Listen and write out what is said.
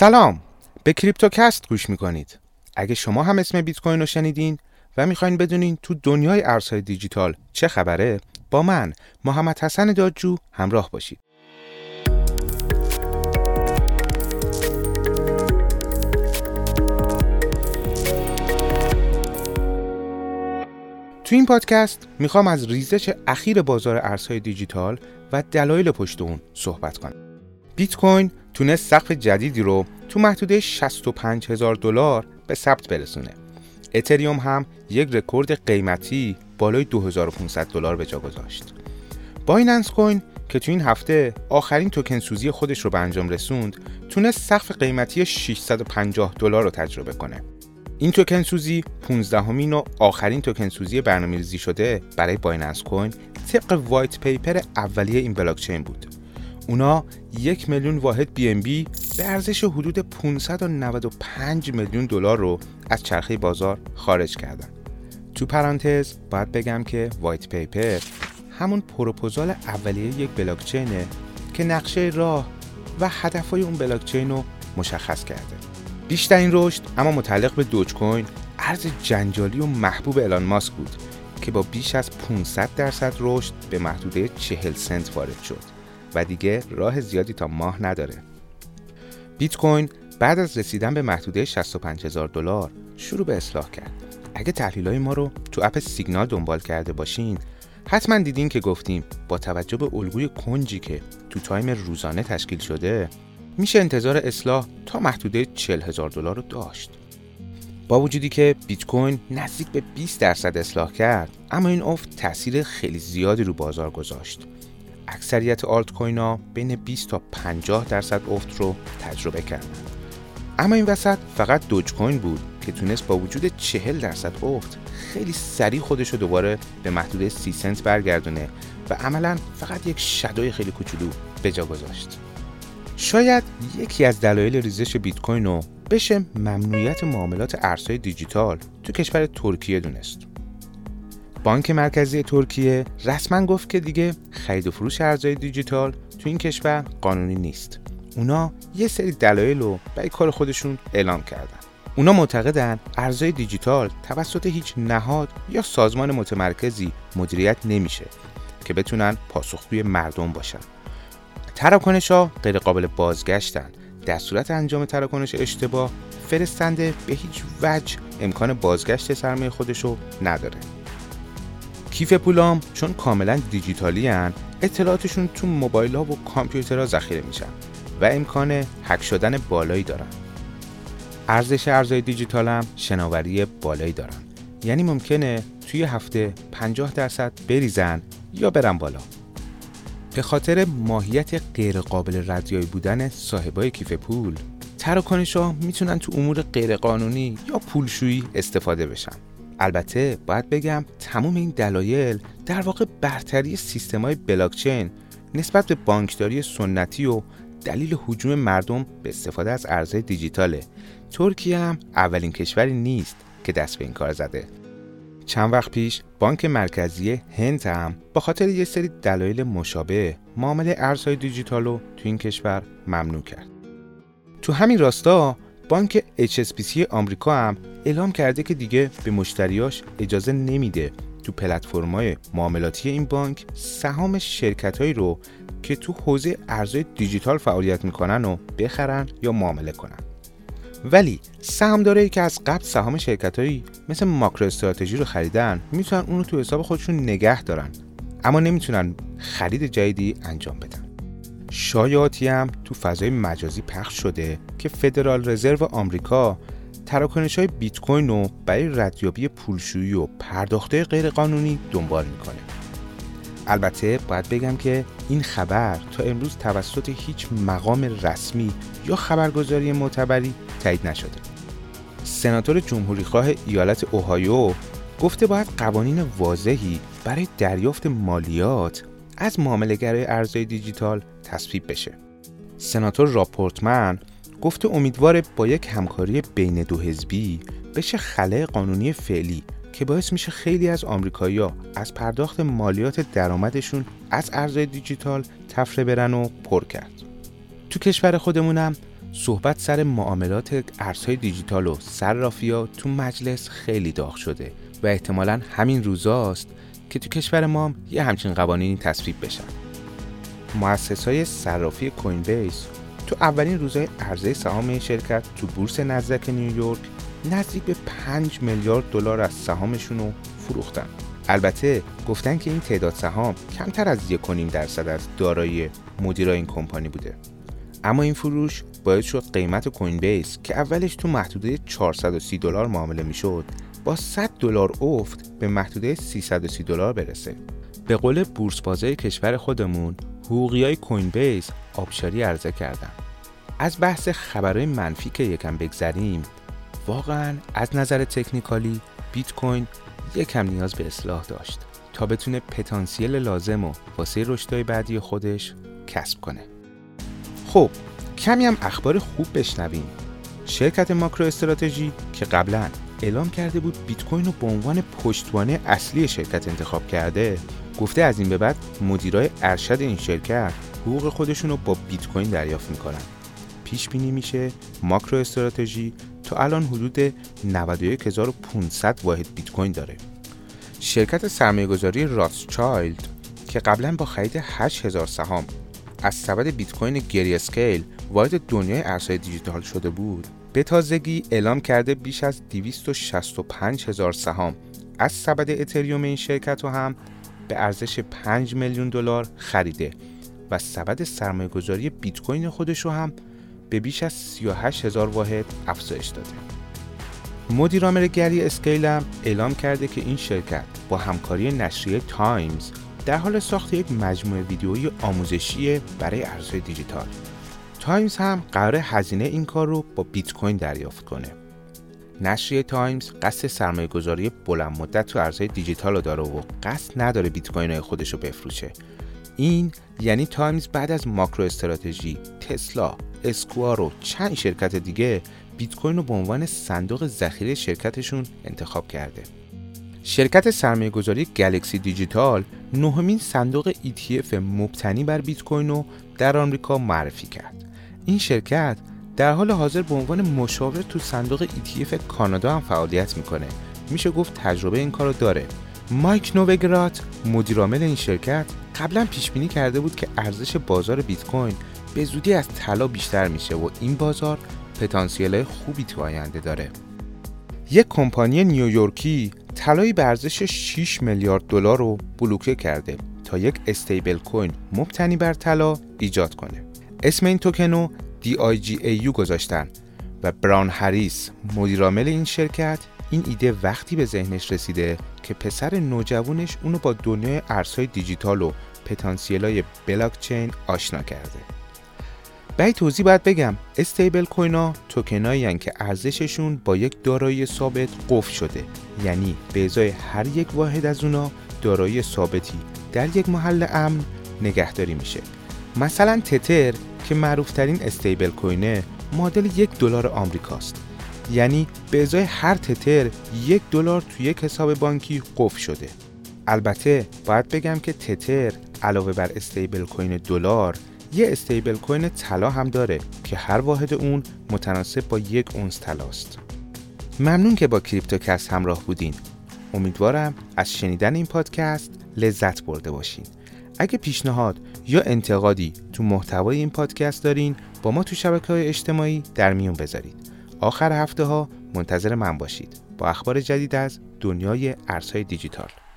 سلام، به کریپتوکست گوش میکنید. اگه شما هم اسم بیت کوین رو شنیدین و میخواین بدونین تو دنیای ارزهای دیجیتال چه خبره، با من محمد حسن دادجو همراه باشید. تو این پادکست میخوام از ریزش اخیر بازار ارزهای دیجیتال و دلایل پشت اون صحبت کنم. بیت کوین تونست سقف جدیدی رو تو محدوده 65,000 دلار به ثبت برسونه. اتریوم هم یک رکورد قیمتی بالای 2500 دلار به جا گذاشت. بایننس کوین که تو این هفته آخرین توکن سوزی خودش رو به انجام رسوند، تونست سقف قیمتی 650 دلار رو تجربه کنه. این توکن سوزی 15مین و آخرین توکن سوزی برنامه‌ریزی شده برای بایننس کوین طبق وایت پیپر اولیه این بلاکچین بود. اونا 1 میلیون واحد BNB به ارزش حدود 595 میلیون دلار رو از چرخه بازار خارج کردن. تو پرانتز باید بگم که وایت پیپر همون پروپوزال اولیه یک بلاکچینه که نقشه راه و هدفهای اون بلاکچین رو مشخص کرده. بیشتر این رشد اما متعلق به دوچ کوین، ارز جنجالی و محبوب ایلان ماسک بود که با بیش از 500% رشد به محدوده 40 سنت وارد شد و دیگه راه زیادی تا ماه نداره. بیت کوین بعد از رسیدن به محدوده 65000 دلار شروع به اصلاح کرد. اگه تحلیل‌های ما رو تو اپ سیگنال دنبال کرده باشین، حتما دیدین که گفتیم با توجه به الگوی کنجی که تو تایم روزانه تشکیل شده، میشه انتظار اصلاح تا محدوده 40000 دلار رو داشت. با وجودی که بیت کوین نزدیک به 20% اصلاح کرد، اما این افت تاثیر خیلی زیادی رو بازار گذاشت. اکثریت آلت کوین ها بین 20 تا 50% افت رو تجربه کردن. اما این وسط فقط دوج کوین بود که تونست با وجود 40% افت خیلی سریع خودش رو دوباره به محدوده 30 سنت برگردونه و عملاً فقط یک شدوی خیلی کوچولو به جا گذاشت. شاید یکی از دلایل ریزش بیت کوین رو بشه ممنوعیت معاملات ارزهای دیجیتال تو کشور ترکیه دونست. بانک مرکزی ترکیه رسما گفت که دیگه خرید و فروش ارزهای دیجیتال تو این کشور قانونی نیست. اونا یه سری دلایل رو برای کار خودشون اعلام کردن. اونا معتقدن ارزهای دیجیتال توسط هیچ نهاد یا سازمان متمرکزی مدیریت نمیشه که بتونن پاسخگوی مردم باشن. تراکنش‌ها غیر قابل بازگشتن. در صورت انجام تراکنش اشتباه، فرستنده به هیچ وجه امکان بازگشت سرمایه خودش رو نداره. کیف پولام چون کاملا دیجیتالی هن، اطلاعاتشون تو موبایل ها و کامپیوترها ذخیره میشن و امکان هک شدن بالایی دارن. ارزش ارزهای دیجیتال هم شناوری بالایی دارن، یعنی ممکنه توی هفته 50% بریزن یا برن بالا. به خاطر ماهیت غیر قابل ردیابی بودن صاحبای کیف پول، تراکنش ها میتونن تو امور غیر قانونی یا پولشویی استفاده بشن. البته باید بگم تمام این دلایل در واقع برتری سیستم‌های بلاکچین نسبت به بانکداری سنتی و دلیل هجوم مردم به استفاده از ارزهای دیجیتاله. ترکیه هم اولین کشوری نیست که دست به این کار زده. چند وقت پیش بانک مرکزی هند هم به خاطر یه سری دلایل مشابه معامله ارزهای دیجیتال رو تو این کشور ممنوع کرد. تو همین راستا بانک HSBC آمریکا هم اعلام کرده که دیگه به مشتریاش اجازه نمیده تو پلتفرم‌های معاملاتی این بانک سهام شرکت‌هایی رو که تو حوزه ارزهای دیجیتال فعالیت می‌کنن رو بخرن یا معامله کنن. ولی سهامدارایی که از قبل سهام شرکت‌هایی مثل مایکرو استراتژی رو خریدن، میتونن اون رو تو حساب خودشون نگه دارن، اما نمیتونن خرید جدیدی انجام بدن. شایعاتی هم تو فضای مجازی پخش شده که فدرال رزرو آمریکا تراکنش‌های بیت کوین رو برای ردیابی پولشویی و پرداخت‌های غیرقانونی دنبال می‌کنه. البته باید بگم که این خبر تا امروز توسط هیچ مقام رسمی یا خبرگزاری معتبری تایید نشده. سناتور جمهوریخواه ایالت اوهایو گفته باید قوانین واضحی برای دریافت مالیات از معامله‌گرای ارزهای دیجیتال تصویب بشه. سناتور راپورتمن گفته امیدواره با یک همکاری بین دو حزبی بشه خلأ قانونی فعلی که باعث میشه خیلی از آمریکایی‌ها از پرداخت مالیات درآمدشون از ارزهای دیجیتال تفره برن و پر کرد. تو کشور خودمونم صحبت سر معاملات ارزهای دیجیتال و صرافی‌ها تو مجلس خیلی داغ شده و احتمالاً همین روزاست که تو کشور ما هم یه همچین قوانینی تصویب بشن. مؤسسه‌های صرافی کوین بیس تو اولین روزهای عرضه سهام شرکت تو بورس نزدیک نیویورک نزدیک به 5 میلیارد دلار از سهامشون رو فروختن. البته گفتن که این تعداد سهام کمتر از 1.5% از دارایی مدیرای این کمپانی بوده. اما این فروش باعث شد قیمت کوین بیس که اولش تو محدوده $430 معامله میشد با $100 افت به محدوده $330 برسه. به قول بورسبازای کشور خودمون، حقوقیای کوین بیس آبشاری عرضه کردن. از بحث خبرهای منفی که یکم بگذریم، واقعاً از نظر تکنیکالی بیت کوین یکم نیاز به اصلاح داشت تا بتونه پتانسیل لازم و واسه رشدهای بعدی خودش کسب کنه. خب کمی هم اخبار خوب بشنویم. شرکت مایکرو استراتژی که قبلاً اعلام کرده بود بیت کوین رو به عنوان پشتوانه اصلی شرکت انتخاب کرده، گفته از این به بعد مدیرای ارشد این شرکت حقوق خودشون رو با بیت کوین دریافت می‌کنن. پیش بینی میشه مایکرو استراتژی تا الان حدود 91500 واحد بیت کوین داره. شرکت سرمایه‌گذاری راتسچایلد که قبلا با خرید 8000 سهام از سبد بیت کوین گریاسکیل وارد دنیای ارزهای دیجیتال شده بود، به تازگی اعلام کرده بیش از 265000 سهام از سبد اتریوم این شرکت رو هم به ارزش $5 میلیون خریده و سبد سرمایه‌گذاری بیت کوین خودش رو هم به بیش از 38000 واحد افزایش داده. مدیر عامل گریاسکیل هم اعلام کرده که این شرکت با همکاری نشریه تایمز در حال ساخت یک مجموعه ویدئویی آموزشی برای ارزهای دیجیتال. تایمز هم قرار هزینه این کار رو با بیت کوین دریافت کنه. نشریه تایمز قصد سرمایه‌گذاری بلند مدت تو ارزهای دیجیتال رو داره و قصد نداره بیت کوین‌های خودش رو بفروشه. این یعنی تایمز بعد از مایکرو استراتژی، تسلا، اسکوآر و چند شرکت دیگه بیت کوین رو به عنوان صندوق ذخیره شرکتشون انتخاب کرده. شرکت سرمایه‌گذاری گالکسی دیجیتال نهمین صندوق ETF مبتنی بر بیت کوین رو در آمریکا معرفی کرد. این شرکت در حال حاضر به عنوان مشاور تو صندوق ETF کانادا هم فعالیت میکنه. میشه گفت تجربه این کارو داره. مایک نووگرات مدیر عامل این شرکت قبلا پیش بینی کرده بود که ارزش بازار بیت کوین به زودی از طلا بیشتر میشه و این بازار پتانسیل‌های خوبی تو آینده داره. یک کمپانی نیویورکی طلای به ارزش $6 میلیارد رو بلوکه کرده تا یک استیبل کوین مبتنی بر طلا ایجاد کنه. اسم این توکن رو DIGAU گذاشتن و بران حریس مدیر عامل این شرکت این ایده وقتی به ذهنش رسیده که پسر نوجوانش اونو با دنیای ارزهای دیجیتال و پتانسیل‌های بلاکچین آشنا کرده. برای توضیح باید بگم استیبل کوین‌ها توکنایی هستند که ارزششون با یک دارایی ثابت قفل شده، یعنی به ازای هر یک واحد از اونها دارایی ثابتی در یک محل امن نگهداری میشه. مثلا تتر که معروف‌ترین استیبل کوینه معادل $1 آمریکاست، یعنی به ازای هر تتر $1 توی یک حساب بانکی قفل شده. البته باید بگم که تتر علاوه بر استیبل کوین دلار یه استیبل کوین طلا هم داره که هر واحد اون متناسب با 1 اونس طلاست. ممنون که با کریپتوکست همراه بودین. امیدوارم از شنیدن این پادکست لذت برده باشین. اگه پیشنهاد یا انتقادی تو محتوای این پادکست دارین، با ما تو شبکه‌های اجتماعی در میون بذارید. آخر هفته‌ها منتظر من باشید با اخبار جدید از دنیای ارزهای دیجیتال.